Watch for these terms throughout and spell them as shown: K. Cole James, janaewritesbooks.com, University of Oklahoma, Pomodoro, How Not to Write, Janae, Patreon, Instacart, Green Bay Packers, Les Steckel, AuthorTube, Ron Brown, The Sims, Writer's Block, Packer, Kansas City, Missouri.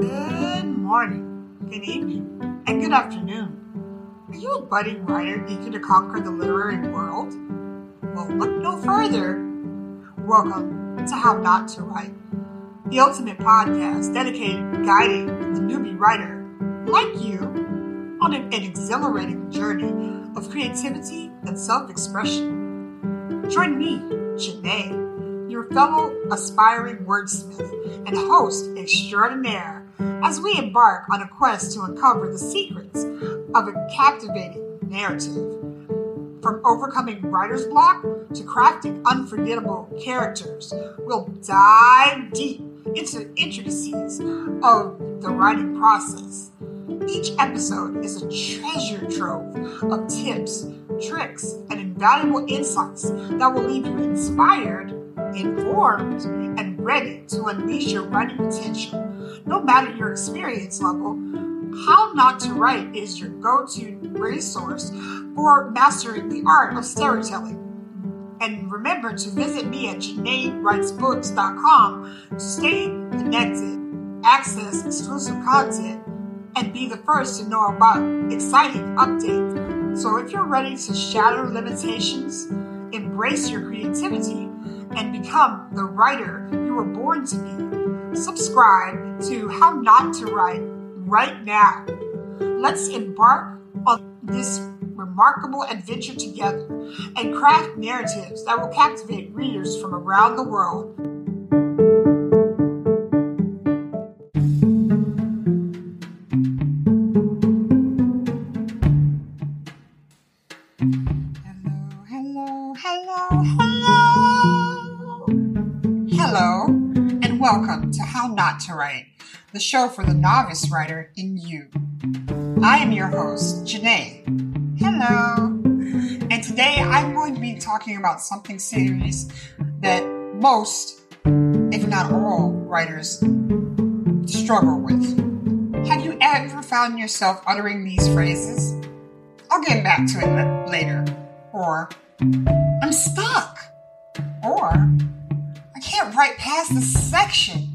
Good morning, good evening, and good afternoon. Are you a budding writer eager to conquer the literary world? Well, look no further. Welcome to How Not to Write, the ultimate podcast dedicated to guiding the newbie writer like you on an exhilarating journey of creativity and self-expression. Join me, Janae, your fellow aspiring wordsmith and host extraordinaire, as we embark on a quest to uncover the secrets of a captivating narrative. From overcoming writer's block to crafting unforgettable characters, we'll dive deep into the intricacies of the writing process. Each episode is a treasure trove of tips, tricks, and invaluable insights that will leave you inspired, informed, and ready to unleash your writing potential. No matter your experience level, How Not to Write is your go-to resource for mastering the art of storytelling. And remember to visit me at janaewritesbooks.com to stay connected, access exclusive content, and be the first to know about exciting updates. So if you're ready to shatter limitations, embrace your creativity, and become the writer you were born to be, subscribe to How Not to Write right now. Let's embark on this remarkable adventure together and craft narratives that will captivate readers from around the world. Hello, and welcome to How Not to Write, the show for the novice writer in you. I am your host, Janae. Hello. And today I'm going to be talking about something serious that most, if not all, writers struggle with. Have you ever found yourself uttering these phrases? I'll get back to it later. Or, I'm stuck. Or, I can't write past this section.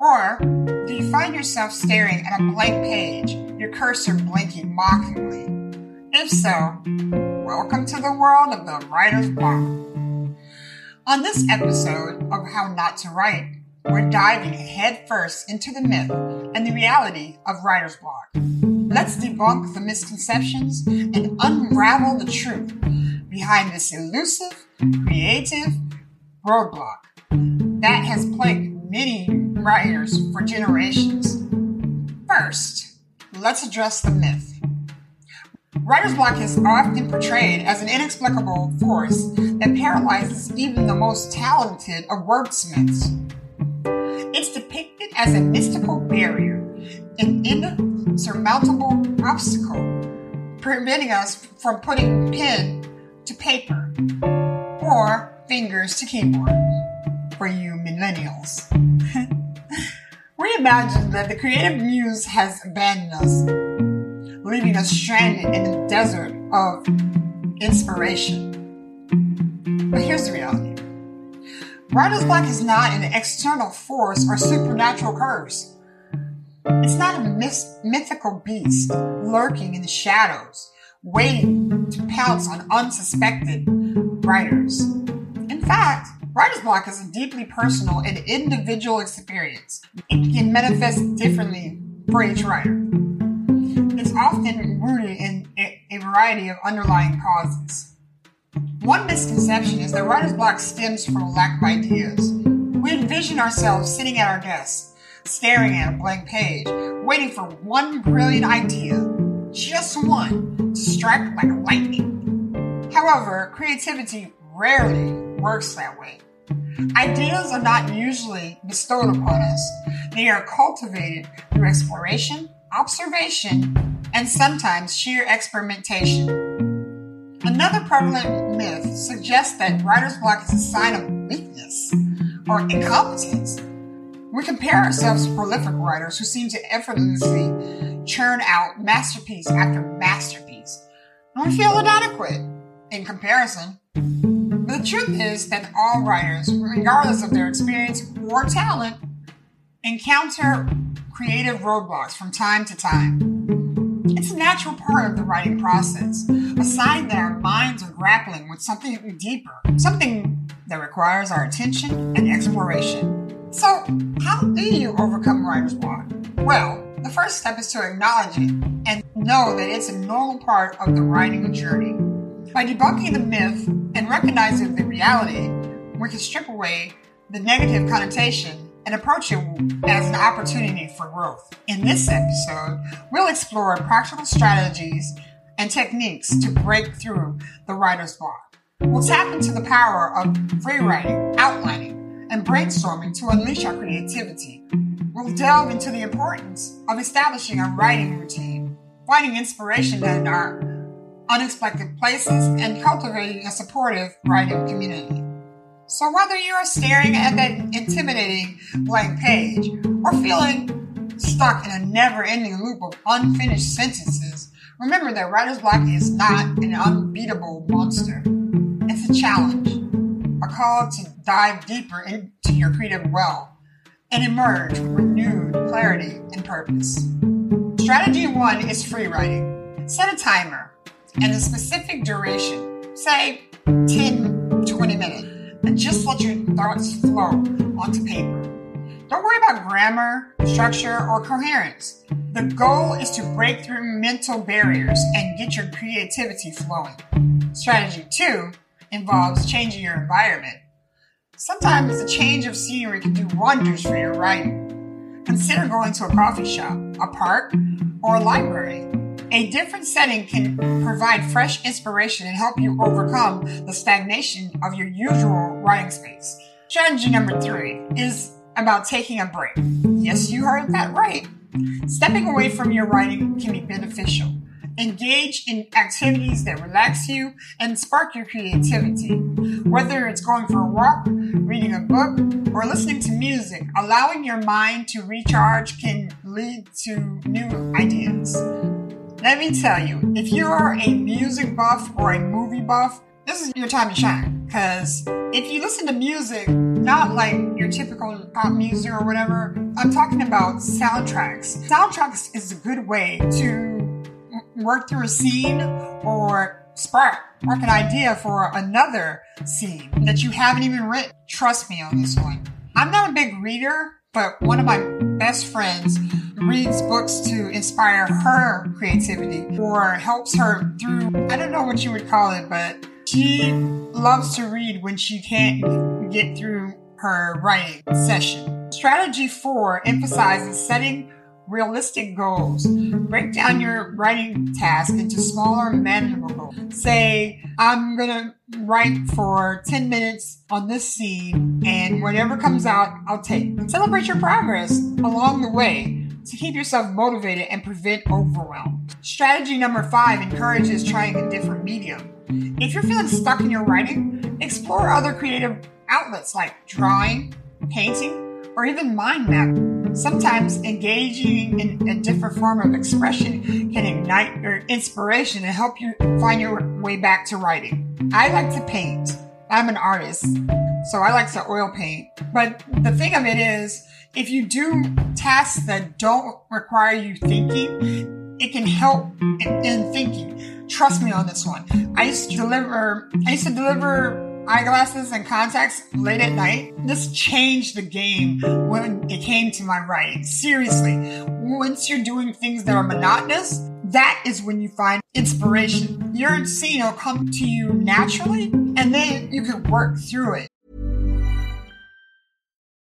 Or do you find yourself staring at a blank page, your cursor blinking mockingly? If so, welcome to the world of the writer's block. On this episode of How Not to Write, we're diving headfirst into the myth and the reality of writer's block. Let's debunk the misconceptions and unravel the truth behind this elusive, creative roadblock that has plagued many writers for generations. First, let's address the myth. Writer's block is often portrayed as an inexplicable force that paralyzes even the most talented of wordsmiths. It's depicted as a mystical barrier, an insurmountable obstacle preventing us from putting pen to paper or fingers to keyboard for you millennials. Reimagine that the creative muse has abandoned us, leaving us stranded in the desert of inspiration. But here's the reality. Writer's block is not an external force or supernatural curse. It's not a mythical beast lurking in the shadows, waiting to pounce on unsuspected writers. In fact, writer's block is a deeply personal and individual experience. It can manifest differently for each writer. It's often rooted in a variety of underlying causes. One misconception is that writer's block stems from a lack of ideas. We envision ourselves sitting at our desk, staring at a blank page, waiting for one brilliant idea, just one, to strike like lightning. However, creativity rarely works that way. Ideas are not usually bestowed upon us. They are cultivated through exploration, observation, and sometimes sheer experimentation. Another prevalent myth suggests that writer's block is a sign of weakness or incompetence. We compare ourselves to prolific writers who seem to effortlessly churn out masterpiece after masterpiece, and we feel inadequate in comparison. But the truth is that all writers, regardless of their experience or talent, encounter creative roadblocks from time to time. It's a natural part of the writing process, a sign that our minds are grappling with something deeper, something that requires our attention and exploration. So, how do you overcome writer's block? Well, the first step is to acknowledge it and know that it's a normal part of the writing journey. By debunking the myth and recognizing the reality, we can strip away the negative connotation and approach it as an opportunity for growth. In this episode, we'll explore practical strategies and techniques to break through the writer's block. We'll tap into the power of free writing, outlining, and brainstorming to unleash our creativity. We'll delve into the importance of establishing a writing routine, finding inspiration in our unexpected places, and cultivating a supportive writing community. So whether you're staring at that intimidating blank page or feeling stuck in a never-ending loop of unfinished sentences, remember that writer's block is not an unbeatable monster. It's a challenge, a call to dive deeper into your creative well and emerge with renewed clarity and purpose. Strategy 1 is free writing. Set a timer and a specific duration, say 10, 20 minutes, and just let your thoughts flow onto paper. Don't worry about grammar, structure, or coherence. The goal is to break through mental barriers and get your creativity flowing. Strategy 2 involves changing your environment. Sometimes a change of scenery can do wonders for your writing. Consider going to a coffee shop, a park, or a library. A different setting can provide fresh inspiration and help you overcome the stagnation of your usual writing space. Strategy number 3 is about taking a break. Yes, you heard that right. Stepping away from your writing can be beneficial. Engage in activities that relax you and spark your creativity. Whether it's going for a walk, reading a book, or listening to music, allowing your mind to recharge can lead to new ideas. Let me tell you, if you are a music buff or a movie buff, this is your time to shine. Because if you listen to music, not like your typical pop music or whatever, I'm talking about soundtracks. Soundtracks is a good way to work through a scene or spark an idea for another scene that you haven't even written. Trust me on this one. I'm not a big reader, but one of my best friends reads books to inspire her creativity or helps her through, I don't know what you would call it, but she loves to read when she can't get through her writing session. Strategy 4 emphasizes setting Realistic goals. Break down your writing task into smaller, manageable goals. Say, I'm going to write for 10 minutes on this scene, and whatever comes out, I'll take. Celebrate your progress along the way to keep yourself motivated and prevent overwhelm. Strategy number 5 encourages trying a different medium. If you're feeling stuck in your writing, explore other creative outlets like drawing, painting, or even mind mapping. Sometimes engaging in a different form of expression can ignite your inspiration and help you find your way back to writing. I like to paint. I'm an artist, so I like to oil paint. But the thing of it is, if you do tasks that don't require you thinking, it can help in thinking. Trust me on this one. I used to deliver eyeglasses and contacts late at night. This changed the game when it came to my writing. Seriously, once you're doing things that are monotonous, that is when you find inspiration. Your scene will come to you naturally, and then you can work through it.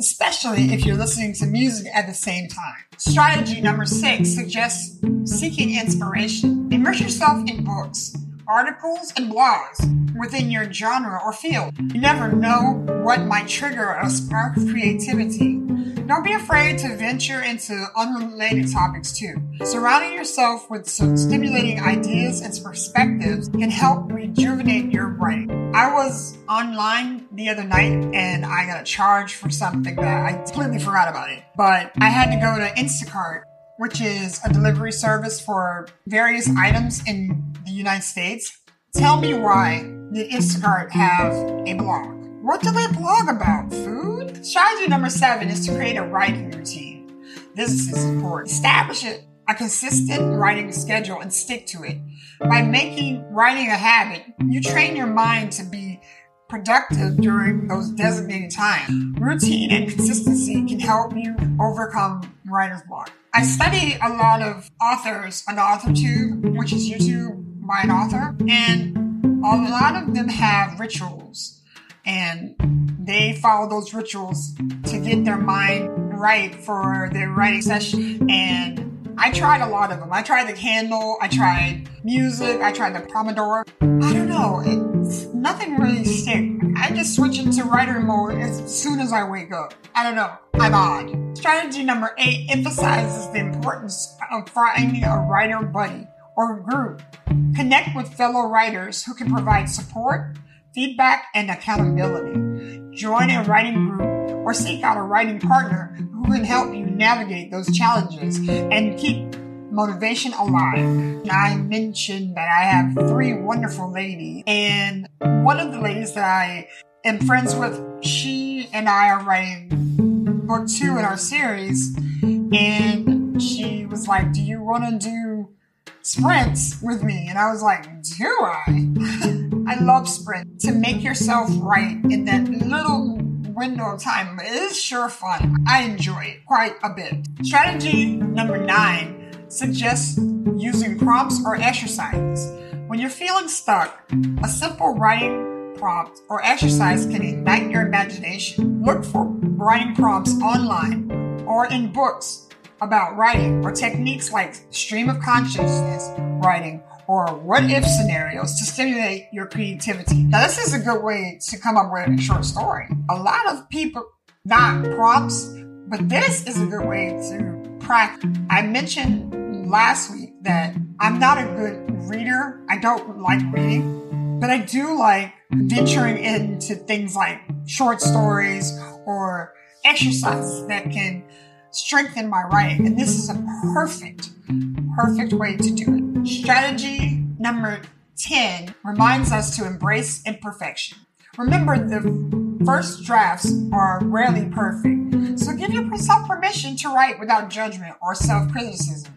Especially if you're listening to music at the same time. Strategy number 6 suggests seeking inspiration. Immerse yourself in books, articles, and blogs within your genre or field. You never know what might trigger a spark of creativity. Don't be afraid to venture into unrelated topics too. Surrounding yourself with stimulating ideas and perspectives can help rejuvenate your writing. I was online the other night and I got a charge for something that I completely forgot about it. But I had to go to Instacart, which is a delivery service for various items in the United States. Tell me why did Instacart have a blog? What do they blog about? Food? Strategy number 7 is to create a writing routine. This is important. Establish a consistent writing schedule and stick to it. By making writing a habit, you train your mind to be productive during those designated times. Routine and consistency can help you overcome writer's block. I study a lot of authors on AuthorTube, which is YouTube by an author, and a lot of them have rituals, and they follow those rituals to get their mind right for their writing session. And I tried a lot of them. I tried the candle, I tried music, I tried the Pomodoro. I don't know, nothing really stick. I just switch into writer mode as soon as I wake up. I don't know, I'm odd. Strategy number 8 emphasizes the importance of finding a writer buddy or group. Connect with fellow writers who can provide support, feedback, and accountability. Join a writing group or seek out a writing partner who can help you navigate those challenges and keep motivation alive. I mentioned that I have 3 wonderful ladies, and one of the ladies that I am friends with, she and I are writing book 2 in our series, and she was like, do you want to do sprints with me? And I was like, do I? I love sprints. To make yourself write in that little window of time is sure fun. I enjoy it quite a bit. Strategy number 9 suggests using prompts or exercises. When you're feeling stuck, a simple writing prompt or exercise can ignite your imagination. Look for writing prompts online or in books about writing, or techniques like stream of consciousness writing or what-if scenarios to stimulate your creativity. Now, this is a good way to come up with a short story. A lot of people not prompts, but this is a good way to practice. I mentioned last week that I'm not a good reader. I don't like reading, but I do like venturing into things like short stories or exercises that can strengthen my writing. And this is a perfect way to do it. Strategy number 10 reminds us to embrace imperfection. Remember, the first drafts are rarely perfect, so give yourself permission to write without judgment or self-criticism.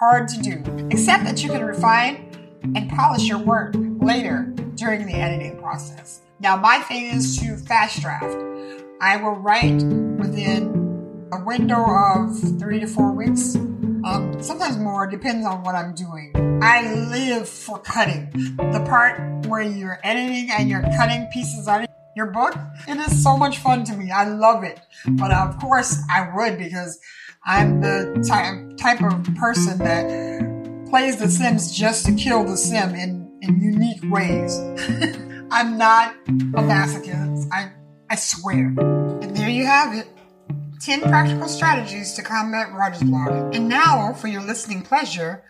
Hard to do, except that you can refine and polish your work later during the editing process. Now, my thing is to fast draft. I will write within a window of 3 to 4 weeks. Sometimes more, depends on what I'm doing. I live for cutting. The part where you're editing and you're cutting pieces out of your book, it is so much fun to me. I love it. But of course I would, because I'm the type of person that plays The Sims just to kill The Sim in unique ways. I'm not a masochist. I swear. And there you have it. 10 practical strategies to combat writer's block. And now, for your listening pleasure,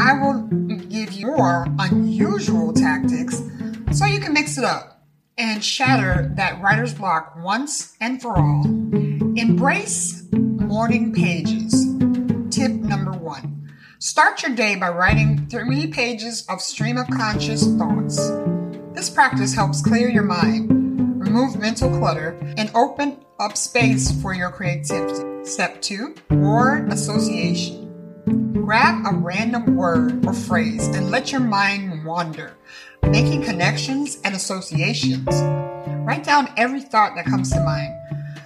I will give you more unusual tactics so you can mix it up and shatter that writer's block once and for all. Embrace morning pages. Tip number 1. Start your day by writing 3 pages of stream of conscious thoughts. This practice helps clear your mind, remove mental clutter, and open up space for your creativity. Step 2, word association. Grab a random word or phrase and let your mind wander, making connections and associations. Write down every thought that comes to mind.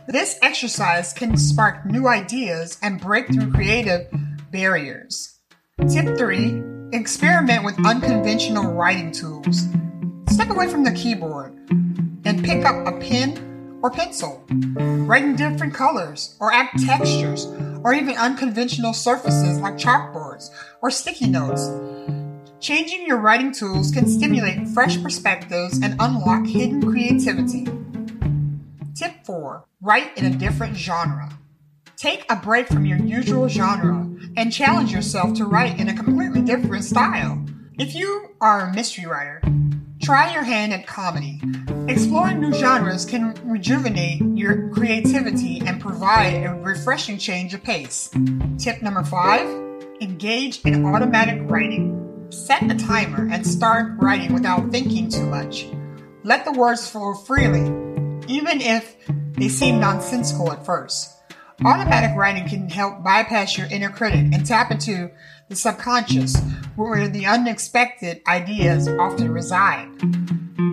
This exercise can spark new ideas and break through creative barriers. Tip 3, experiment with unconventional writing tools. Step away from the keyboard and pick up a pen or pencil. Write in different colors or add textures or even unconventional surfaces like chalkboards or sticky notes. Changing your writing tools can stimulate fresh perspectives and unlock hidden creativity. Tip 4, write in a different genre. Take a break from your usual genre and challenge yourself to write in a completely different style. If you are a mystery writer, try your hand at comedy. Exploring new genres can rejuvenate your creativity and provide a refreshing change of pace. Tip number 5, engage in automatic writing. Set a timer and start writing without thinking too much. Let the words flow freely, even if they seem nonsensical at first. Automatic writing can help bypass your inner critic and tap into the subconscious, where the unexpected ideas often reside.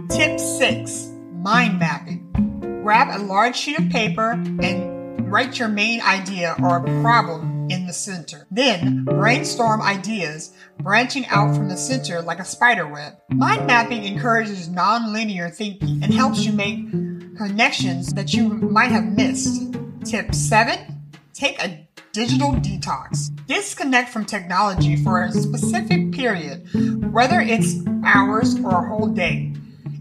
Tip 6, mind mapping. Grab a large sheet of paper and write your main idea or problem in the center. Then brainstorm ideas branching out from the center like a spider web. Mind mapping encourages nonlinear thinking and helps you make connections that you might have missed. Tip 7, take a digital detox. Disconnect from technology for a specific period, whether it's hours or a whole day.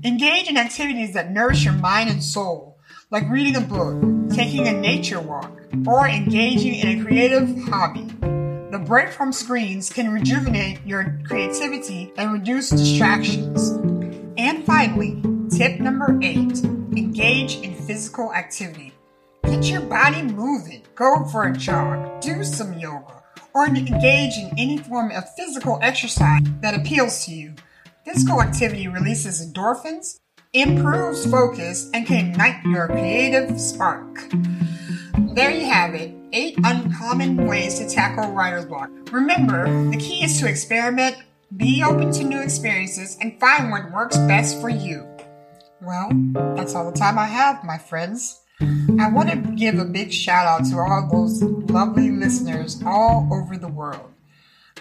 Engage in activities that nourish your mind and soul, like reading a book, taking a nature walk, or engaging in a creative hobby. The break from screens can rejuvenate your creativity and reduce distractions. And finally, tip number 8, engage in physical activity. Get your body moving. Go for a jog, do some yoga, or engage in any form of physical exercise that appeals to you. Physical activity releases endorphins, improves focus, and can ignite your creative spark. There you have it, 8 uncommon ways to tackle writer's block. Remember, the key is to experiment, be open to new experiences, and find what works best for you. Well, that's all the time I have, my friends. I want to give a big shout out to all those lovely listeners all over the world.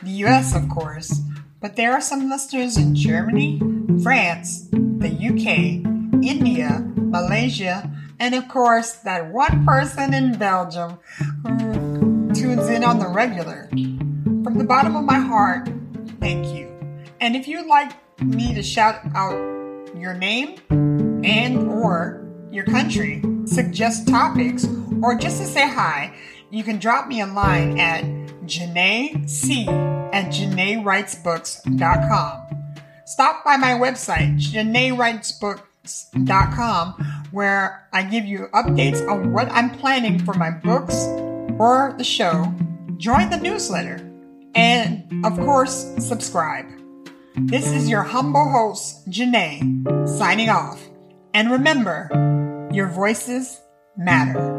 The US, of course, but there are some listeners in Germany, France, the UK, India, Malaysia, and of course that one person in Belgium who tunes in on the regular. From the bottom of my heart, thank you. And if you'd like me to shout out your name and or your country, suggest topics, or just to say hi, you can drop me a line at janaec@janaewritesbooks.com. Stop by my website, janaewritesbooks.com, where I give you updates on what I'm planning for my books or the show. Join the newsletter and, of course, subscribe. This is your humble host, Janae, signing off. And remember, your voices matter.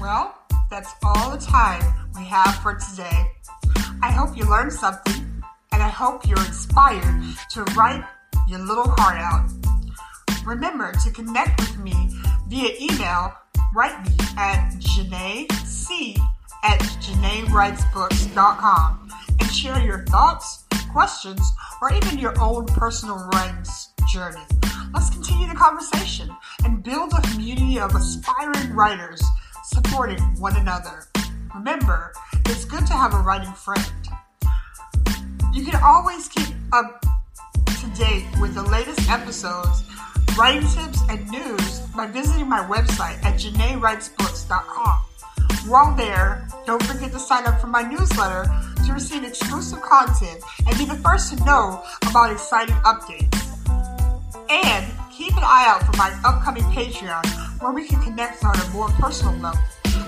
Well, that's all the time we have for today. I hope you learned something, and I hope you're inspired to write your little heart out. Remember to connect with me via email. Write me at janaec@janaewritesbooks.com and share your thoughts, questions, or even your own personal writing journey. Let's continue the conversation and build a community of aspiring writers supporting one another. Remember, it's good to have a writing friend. You can always keep up to date with the latest episodes, writing tips, and news by visiting my website at janaewritesbooks.com. While there, don't forget to sign up for my newsletter to receive exclusive content and be the first to know about exciting updates. And keep an eye out for my upcoming Patreon, where we can connect on a more personal level.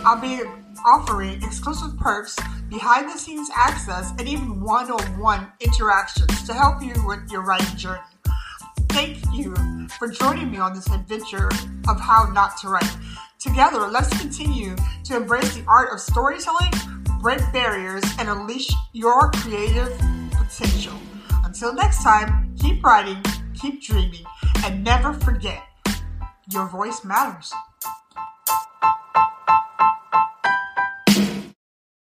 I'll be offering exclusive perks, behind-the-scenes access, and even one-on-one interactions to help you with your writing journey. Thank you for joining me on this adventure of How Not to Write. Together, let's continue to embrace the art of storytelling, break barriers, and unleash your creative potential. Until next time, keep writing, keep dreaming, and never forget, your voice matters.